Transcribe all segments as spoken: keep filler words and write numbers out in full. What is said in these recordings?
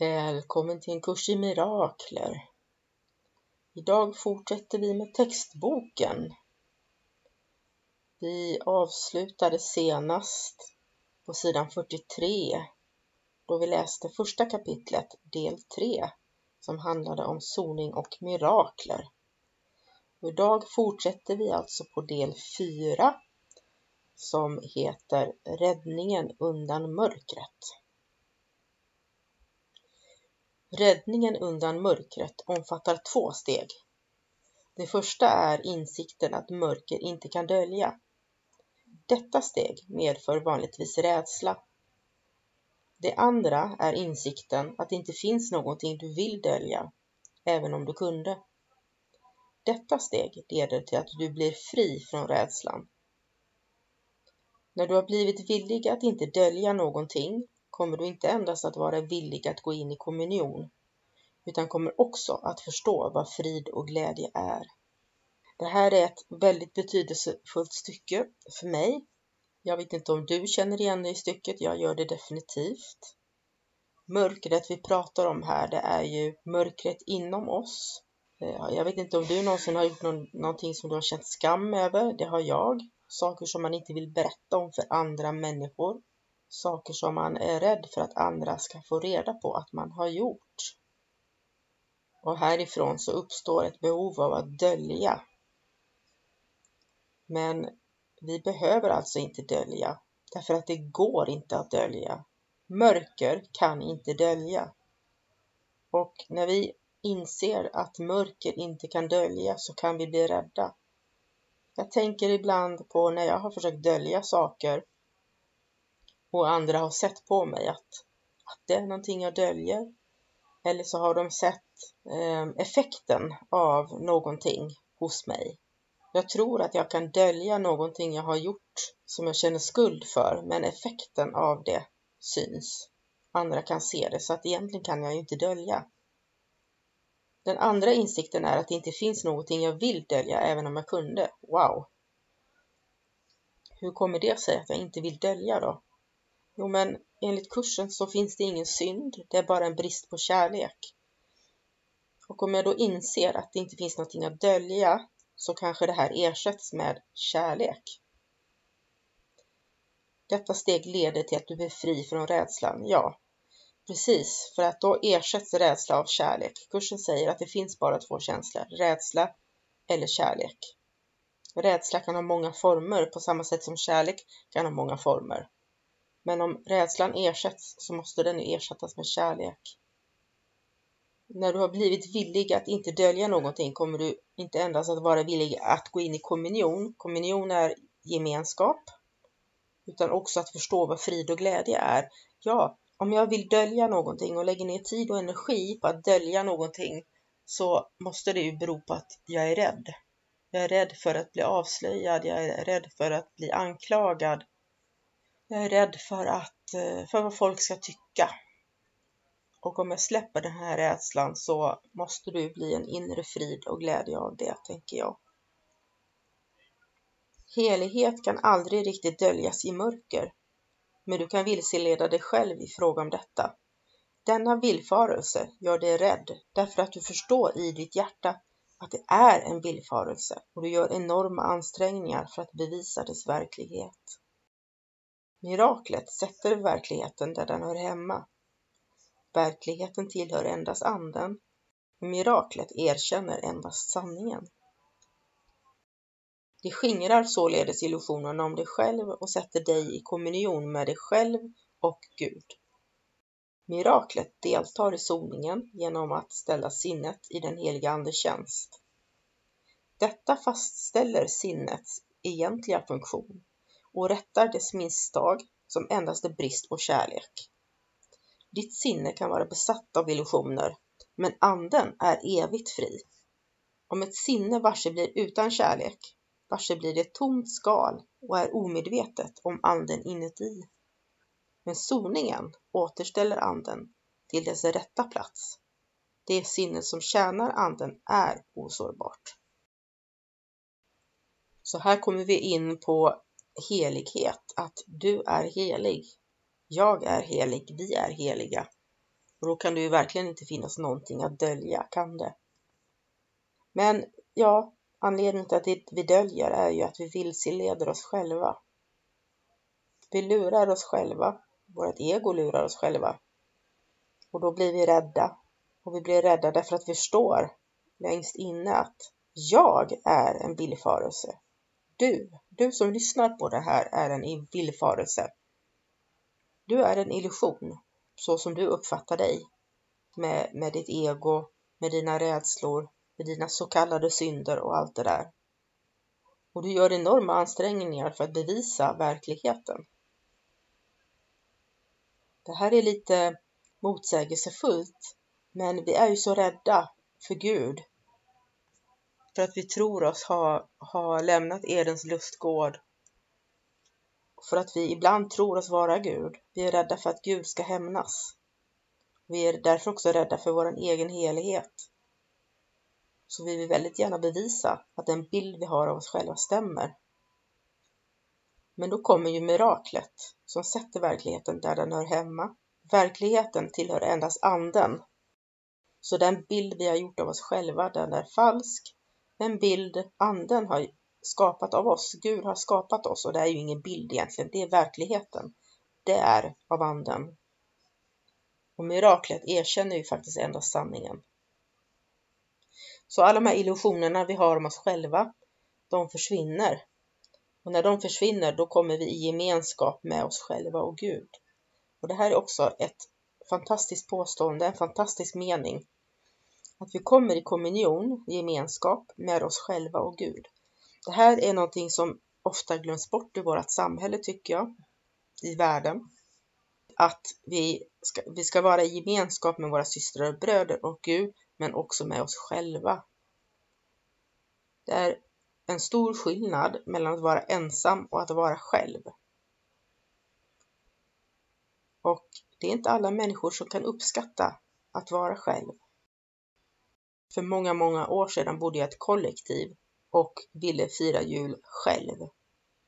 Välkommen till en kurs i mirakler. Idag fortsätter vi med textboken. Vi avslutade senast på sidan fyrtiotre då vi läste första kapitlet del tre som handlade om soning och mirakler. Och idag fortsätter vi alltså på del fyra som heter Räddningen undan mörkret. Räddningen undan mörkret omfattar två steg. Det första är insikten att mörker inte kan dölja. Detta steg medför vanligtvis rädsla. Det andra är insikten att det inte finns någonting du vill dölja, även om du kunde. Detta steg leder till att du blir fri från rädslan. När du har blivit villig att inte dölja någonting, kommer du inte endast att vara villig att gå in i kommunion, utan kommer också att förstå vad frid och glädje är. Det här är ett väldigt betydelsefullt stycke för mig. Jag vet inte om du känner igen det i stycket, jag gör det definitivt. Mörkret vi pratar om här, det är ju mörkret inom oss. Jag vet inte om du någonsin har gjort någonting som du har känt skam över, det har jag. Saker som man inte vill berätta om för andra människor. Saker som man är rädd för att andra ska få reda på att man har gjort. Och härifrån så uppstår ett behov av att dölja. Men vi behöver alltså inte dölja. Därför att det går inte att dölja. Mörker kan inte dölja. Och när vi inser att mörker inte kan dölja så kan vi bli rädda. Jag tänker ibland på när jag har försökt dölja saker. Och andra har sett på mig att, att det är någonting jag döljer. Eller så har de sett eh, effekten av någonting hos mig. Jag tror att jag kan dölja någonting jag har gjort som jag känner skuld för. Men effekten av det syns. Andra kan se det, så att egentligen kan jag ju inte dölja. Den andra insikten är att det inte finns någonting jag vill dölja även om jag kunde. Wow! Hur kommer det sig att jag inte vill dölja då? Jo, men enligt kursen så finns det ingen synd, det är bara en brist på kärlek. Och om jag då inser att det inte finns någonting att dölja så kanske det här ersätts med kärlek. Detta steg leder till att du blir fri från rädslan, ja. Precis, för att då ersätts rädsla av kärlek. Kursen säger att det finns bara två känslor, rädsla eller kärlek. Rädsla kan ha många former på samma sätt som kärlek kan ha många former. Men om rädslan ersätts så måste den ersättas med kärlek. När du har blivit villig att inte dölja någonting kommer du inte endast att vara villig att gå in i kommunion. Kommunion är gemenskap. Utan också att förstå vad frid och glädje är. Ja, om jag vill dölja någonting och lägger ner tid och energi på att dölja någonting så måste det ju bero på att jag är rädd. Jag är rädd för att bli avslöjad, jag är rädd för att bli anklagad. Jag är rädd för, att, för vad folk ska tycka. Och om jag släpper den här rädslan så måste du bli en inre frid och glädje av det, tänker jag. Helighet kan aldrig riktigt döljas i mörker. Men du kan vilseleda dig själv i fråga om detta. Denna villfarelse gör dig rädd därför att du förstår i ditt hjärta att det är en villfarelse och du gör enorma ansträngningar för att bevisa dess verklighet. Miraklet sätter verkligheten där den hör hemma. Verkligheten tillhör endast anden. Miraklet erkänner endast sanningen. Det skingrar således illusionen om dig själv och sätter dig i kommunion med dig själv och Gud. Miraklet deltar i soningen genom att ställa sinnet i den heliga andes tjänst. Detta fastställer sinnets egentliga funktion och rättar dess misstag som endast är brist på kärlek. Ditt sinne kan vara besatt av illusioner, men anden är evigt fri. Om ett sinne varse blir utan kärlek, varse blir det ett tomt skal och är omedvetet om anden inuti. Men soningen återställer anden till dess rätta plats. Det sinne som tjänar anden är osårbart. Så här kommer vi in på helighet, att du är helig, jag är helig, vi är heliga. Och då kan det ju verkligen inte finnas någonting att dölja, kan det? Men ja, anledningen till att vi döljer är ju att vi vilseleder oss själva. Vi lurar oss själva, vårt ego lurar oss själva. Och då blir vi rädda. Och vi blir rädda därför att vi förstår längst inne att jag är en villfarelse. Du, du som lyssnar på det här är en villfarelse. Du är en illusion, så som du uppfattar dig. Med, med ditt ego, med dina rädslor, med dina så kallade synder och allt det där. Och du gör enorma ansträngningar för att bevisa verkligheten. Det här är lite motsägelsefullt, men vi är ju så rädda för Gud. För att vi tror oss ha, ha lämnat Edens lustgård. För att vi ibland tror oss vara Gud. Vi är rädda för att Gud ska hämnas. Vi är därför också rädda för vår egen helighet. Så vi vill väldigt gärna bevisa att den bild vi har av oss själva stämmer. Men då kommer ju miraklet som sätter verkligheten där den hör hemma. Verkligheten tillhör endast anden. Så den bild vi har gjort av oss själva, den är falsk. Den bild anden har skapat av oss, Gud har skapat oss, och det är ju ingen bild egentligen, det är verkligheten. Det är av anden. Och miraklet erkänner ju faktiskt endast sanningen. Så alla de här illusionerna vi har om oss själva, de försvinner. Och när de försvinner, då kommer vi i gemenskap med oss själva och Gud. Och det här är också ett fantastiskt påstående, en fantastisk mening. Att vi kommer i kommunion, gemenskap med oss själva och Gud. Det här är någonting som ofta glöms bort i vårt samhälle, tycker jag, i världen. Att vi ska, vi ska vara i gemenskap med våra systrar och bröder och Gud, men också med oss själva. Det är en stor skillnad mellan att vara ensam och att vara själv. Och det är inte alla människor som kan uppskatta att vara själv. För många, många år sedan bodde jag i ett kollektiv och ville fira jul själv.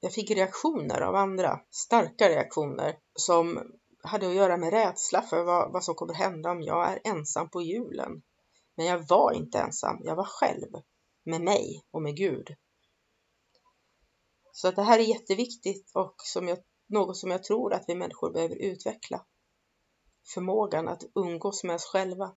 Jag fick reaktioner av andra, starka reaktioner, som hade att göra med rädsla för vad, vad som kommer hända om jag är ensam på julen. Men jag var inte ensam, jag var själv, med mig och med Gud. Så att det här är jätteviktigt och som jag, något som jag tror att vi människor behöver utveckla. Förmågan att umgås med oss själva.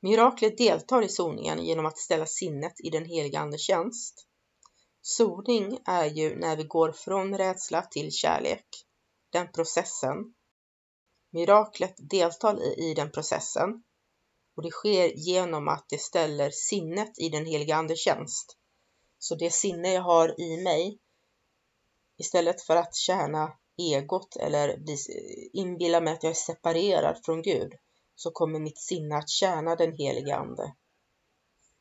Miraklet deltar i soningen genom att ställa sinnet i den heliga andes tjänst. Soning är ju när vi går från rädsla till kärlek, den processen. Miraklet deltar i den processen och det sker genom att det ställer sinnet i den heliga andes tjänst. Så det sinne jag har i mig, istället för att tjäna egot eller inbilla mig att jag är separerad från Gud, så kommer mitt sinne att tjäna den heliga ande.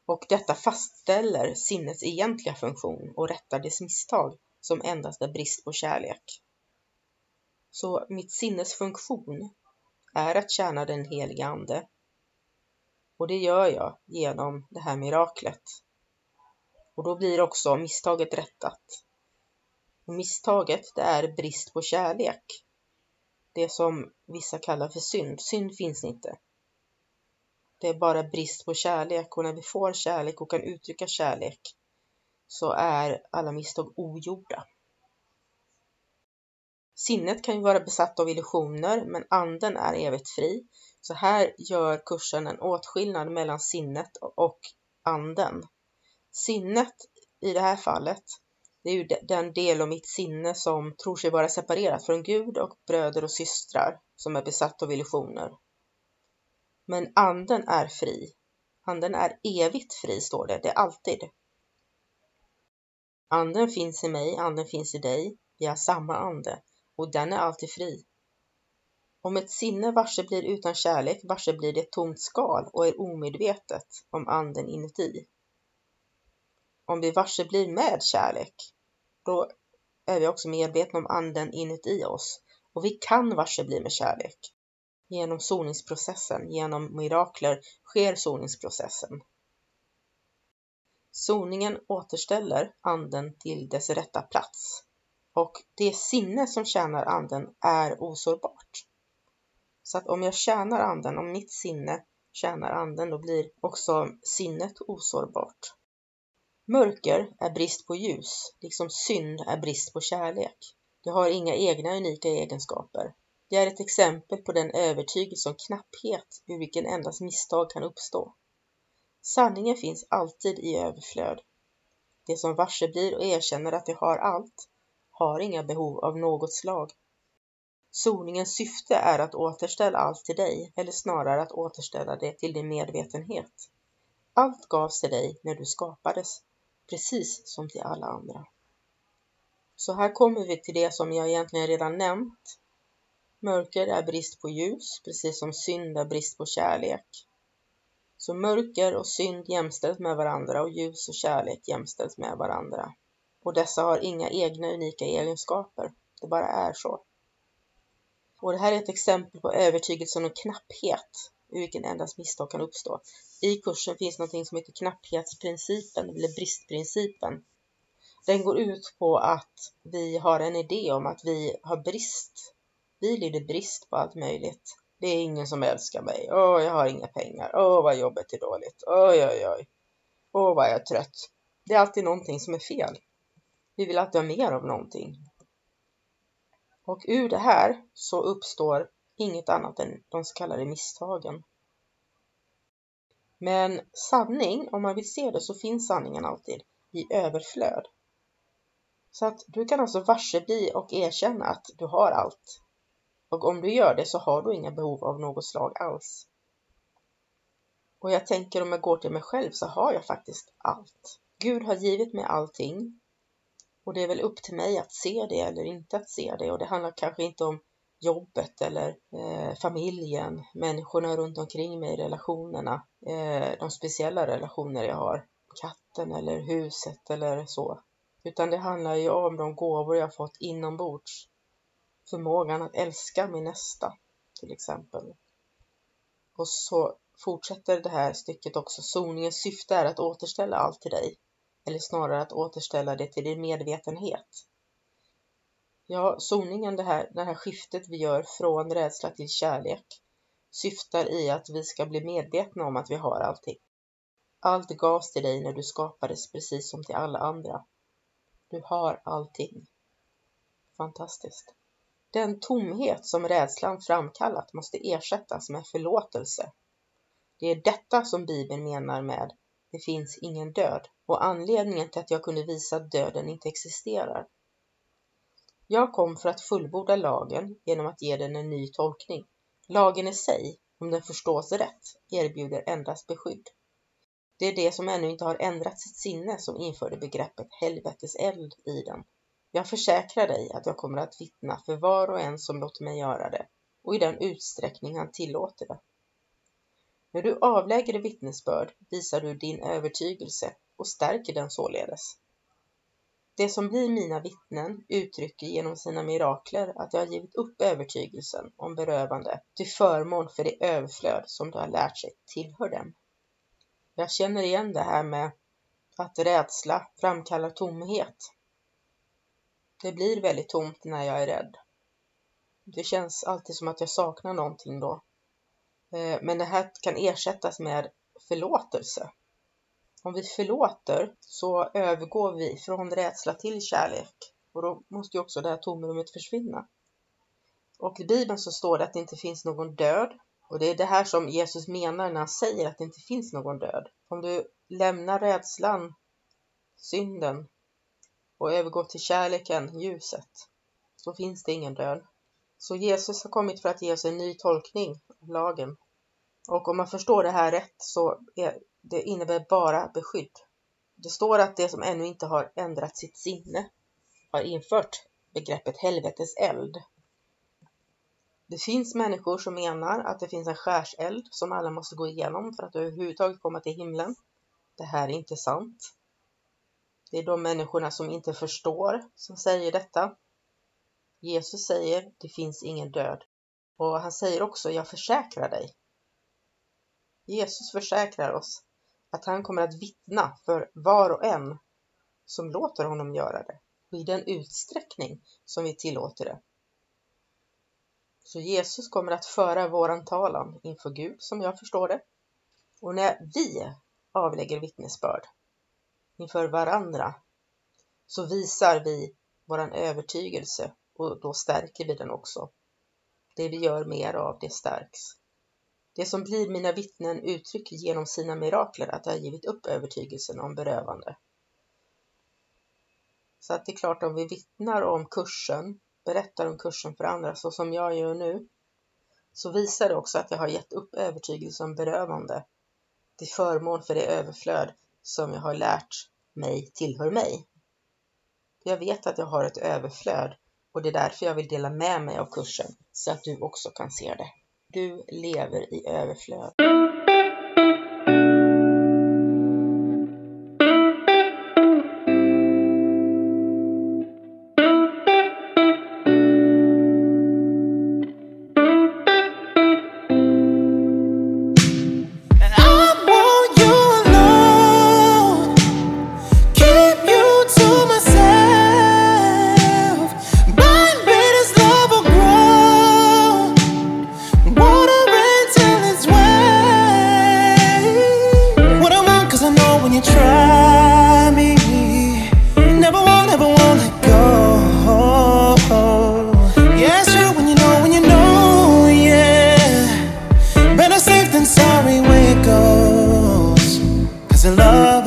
och detta fastställer sinnets egentliga funktion och rättar dess misstag som endast är brist på kärlek. Så mitt sinnes funktion är att tjäna den heliga ande, och det gör jag genom det här miraklet. Och då blir också misstaget rättat. Och misstaget, det är brist på kärlek. Det som vissa kallar för synd. Synd finns inte. Det är bara brist på kärlek, och när vi får kärlek och kan uttrycka kärlek så är alla misstag ogjorda. Sinnet kan ju vara besatt av illusioner, men anden är evigt fri. Så här gör kursen en åtskillnad mellan sinnet och anden. Sinnet i det här fallet, det är ju den del av mitt sinne som tror sig vara separerat från Gud och bröder och systrar som är besatt av illusioner. Men anden är fri. Anden är evigt fri, står det. Det är alltid. Anden finns i mig, anden finns i dig. Vi har samma ande, och den är alltid fri. Om ett sinne varse blir utan kärlek, varse blir det ett tomt skal och är omedvetet om anden inuti. Om vi varse blir med kärlek, då är vi också medvetna om anden inuti oss. Och vi kan varse bli med kärlek. Genom soningsprocessen, genom mirakler sker soningsprocessen. Soningen återställer anden till dess rätta plats. Och det sinne som tjänar anden är osårbart. Så att om jag tjänar anden, om mitt sinne tjänar anden, då blir också sinnet osårbart. Mörker är brist på ljus, liksom synd är brist på kärlek. Det har inga egna unika egenskaper. Det är ett exempel på den övertygelse om knapphet ur vilken endast misstag kan uppstå. Sanningen finns alltid i överflöd. Det som varse blir och erkänner att det har allt, har inga behov av något slag. Soningens syfte är att återställa allt till dig, eller snarare att återställa det till din medvetenhet. Allt gavs till dig när du skapades, precis som till alla andra. Så här kommer vi till det som jag egentligen redan nämnt. Mörker är brist på ljus, precis som synd är brist på kärlek. Så mörker och synd jämställs med varandra, och ljus och kärlek jämställs med varandra. Och dessa har inga egna unika egenskaper, det bara är så. Och det här är ett exempel på övertygelsen om knapphet, ur vilken endast misstag kan uppstå. I kursen finns något som heter knapphetsprincipen eller bristprincipen. Den går ut på att vi har en idé om att vi har brist. Vi lider brist på allt möjligt. Det är ingen som älskar mig. Åh, jag har inga pengar. Åh, vad jobbet är dåligt. Oj, oj, oj. Åh, vad jag är trött. Det är alltid någonting som är fel. Vi vill alltid ha mer av någonting. Och ur det här så uppstår inget annat än de så kallade misstagen. Men sanning, om man vill se det, så finns sanningen alltid i överflöd. Så att du kan alltså varse bli och erkänna att du har allt. Och om du gör det så har du inga behov av något slag alls. Och jag tänker, om jag går till mig själv så har jag faktiskt allt. Gud har givit mig allting. Och det är väl upp till mig att se det eller inte att se det. Och det handlar kanske inte om jobbet eller eh, familjen, människorna runt omkring mig, relationerna, eh, de speciella relationer jag har, katten eller huset eller så. Utan det handlar ju om de gåvor jag fått inombords. Förmågan att älska min nästa till exempel. Och så fortsätter det här stycket också. Soningens syfte är att återställa allt till dig. Eller snarare att återställa det till din medvetenhet. Ja, soningen, det här, det här skiftet vi gör från rädsla till kärlek, syftar i att vi ska bli medvetna om att vi har allting. Allt gavs till dig när du skapades, precis som till alla andra. Du har allting. Fantastiskt. Den tomhet som rädslan framkallat måste ersättas med förlåtelse. Det är detta som Bibeln menar med det finns ingen död, och anledningen till att jag kunde visa att döden inte existerar. Jag kom för att fullborda lagen genom att ge den en ny tolkning. Lagen i sig, om den förstås rätt, erbjuder endast beskydd. Det är det som ännu inte har ändrat sitt sinne som införde begreppet helvetes eld i den. Jag försäkrar dig att jag kommer att vittna för var och en som låter mig göra det, och i den utsträckning han tillåter det. När du avlägger vittnesbörd visar du din övertygelse och stärker den således. Det som blir mina vittnen uttrycker genom sina mirakler att jag har givit upp övertygelsen om berövande till förmån för det överflöd som du har lärt sig tillhör dem. Jag känner igen det här med att rädsla framkallar tomhet. Det blir väldigt tomt när jag är rädd. Det känns alltid som att jag saknar någonting då. Men det här kan ersättas med förlåtelse. Om vi förlåter så övergår vi från rädsla till kärlek. Och då måste ju också det här tomrummet försvinna. Och i Bibeln så står det att det inte finns någon död. Och det är det här som Jesus menar när han säger att det inte finns någon död. Om du lämnar rädslan, synden och övergår till kärleken, ljuset, så finns det ingen död. Så Jesus har kommit för att ge oss en ny tolkning av lagen. Och om man förstår det här rätt så är, det innebär bara beskydd. Det står att det som ännu inte har ändrat sitt sinne har infört begreppet helvetes eld. Det finns människor som menar att det finns en skärseld som alla måste gå igenom för att överhuvudtaget komma till himlen. Det här är inte sant. Det är de människorna som inte förstår som säger detta. Jesus säger, det finns ingen död. Och han säger också, jag försäkrar dig. Jesus försäkrar oss att han kommer att vittna för var och en som låter honom göra det. Och i den utsträckning som vi tillåter det. Så Jesus kommer att föra våran talan inför Gud, som jag förstår det. Och när vi avlägger vittnesbörd inför varandra så visar vi våran övertygelse och då stärker vi den också. Det vi gör mer av, det stärks. Det som blir mina vittnen uttrycker genom sina mirakler att jag har givit upp övertygelsen om berövande. Så att det är klart, om vi vittnar om kursen, berättar om kursen för andra så som jag gör nu, så visar det också att jag har gett upp övertygelsen om berövande till förmån för det överflöd som jag har lärt mig tillhör mig. Jag vet att jag har ett överflöd och det är därför jag vill dela med mig av kursen så att du också kan se det. Du lever i överflöd. Love.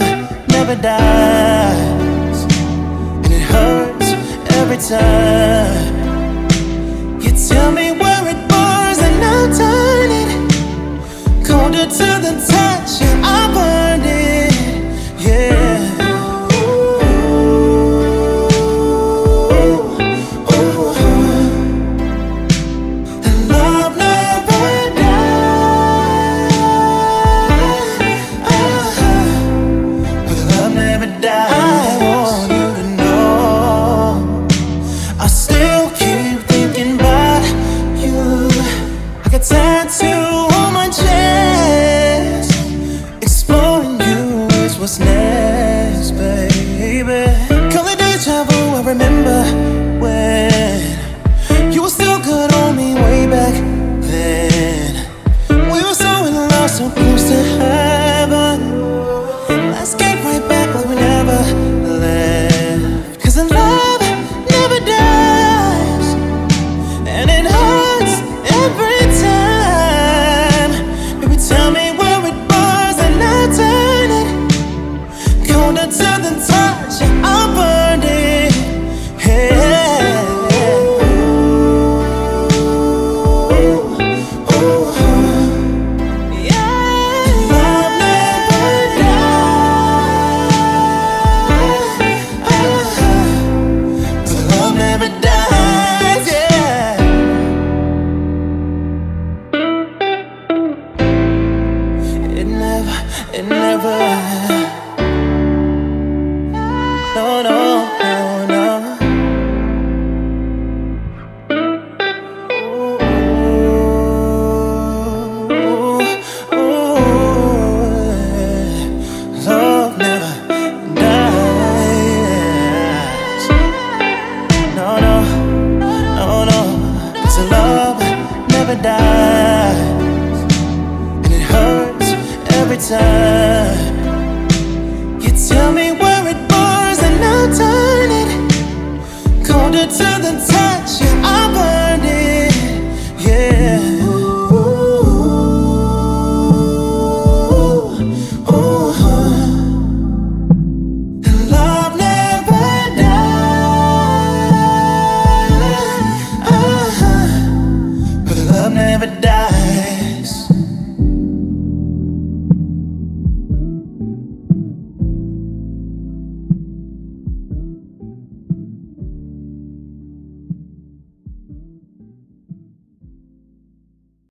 and never. No, no, no, no. Ooh, ooh, ooh. Love never dies. No, no, no, no. 'Cause love never dies. Every time you tell me where it burns and I'll turn it colder to the touch.